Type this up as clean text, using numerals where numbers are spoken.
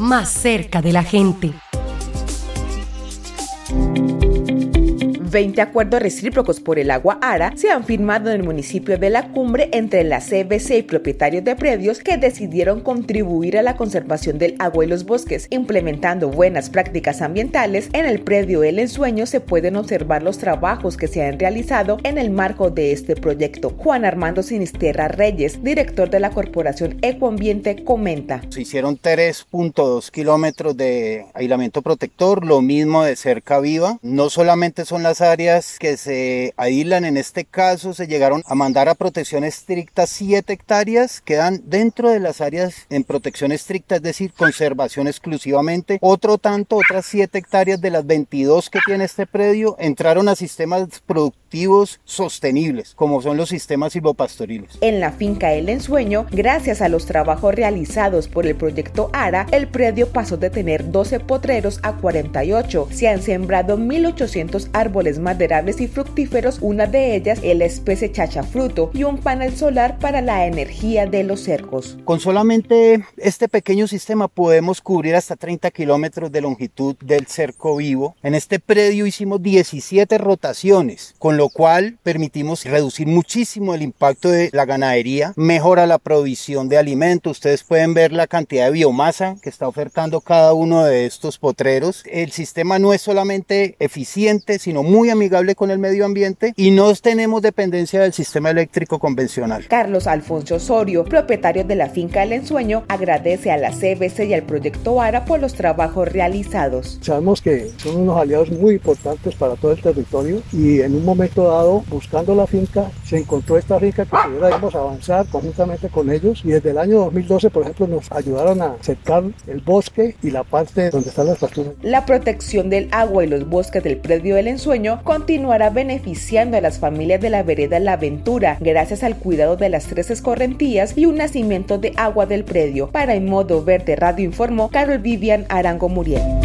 más cerca de la gente. 20 acuerdos recíprocos por el agua ARA se han firmado en el municipio de La Cumbre entre la CBC y propietarios de predios que decidieron contribuir a la conservación del agua y los bosques. Implementando buenas prácticas ambientales, en el predio El Ensueño se pueden observar los trabajos que se han realizado en el marco de este proyecto. Juan Armando Sinisterra Reyes, director de la Corporación Ecoambiente, comenta. Se hicieron 3.2 kilómetros de aislamiento protector, lo mismo de cerca viva. No solamente son las áreas que se aíslan, en este caso se llegaron a mandar a protección estricta 7 hectáreas, quedan dentro de las áreas en protección estricta, es decir, conservación exclusivamente. Otro tanto, otras 7 hectáreas de las 22 que tiene este predio entraron a sistemas productivos sostenibles, como son los sistemas silvopastoriles. En la finca El Ensueño, gracias a los trabajos realizados por el proyecto ARA, el predio pasó de tener 12 potreros a 48. Se han sembrado 1.800 árboles maderables y fructíferos, una de ellas es la especie chachafruto, y un panel solar para la energía de los cercos. Con solamente este pequeño sistema podemos cubrir hasta 30 kilómetros de longitud del cerco vivo. En este predio hicimos 17 rotaciones, con lo cual permitimos reducir muchísimo el impacto de la ganadería, mejora la provisión de alimentos. Ustedes pueden ver la cantidad de biomasa que está ofertando cada uno de estos potreros. El sistema no es solamente eficiente, sino muy amigable con el medio ambiente y no tenemos dependencia del sistema eléctrico convencional. Carlos Alfonso Osorio, propietario de la finca El Ensueño, agradece a la CBC y al proyecto ARA por los trabajos realizados. Sabemos que son unos aliados muy importantes para todo el territorio y en un momento dado, buscando la finca, se encontró esta finca que pudiéramos avanzar conjuntamente con ellos, y desde el año 2012, por ejemplo, nos ayudaron a cercar el bosque y la parte donde están las pasturas. La protección del agua y los bosques del predio El Ensueño continuará beneficiando a las familias de la vereda La Ventura gracias al cuidado de las 3 escorrentías y un nacimiento de agua del predio. Para En Modo Verde Radio informó Carol Vivian Arango Muriel.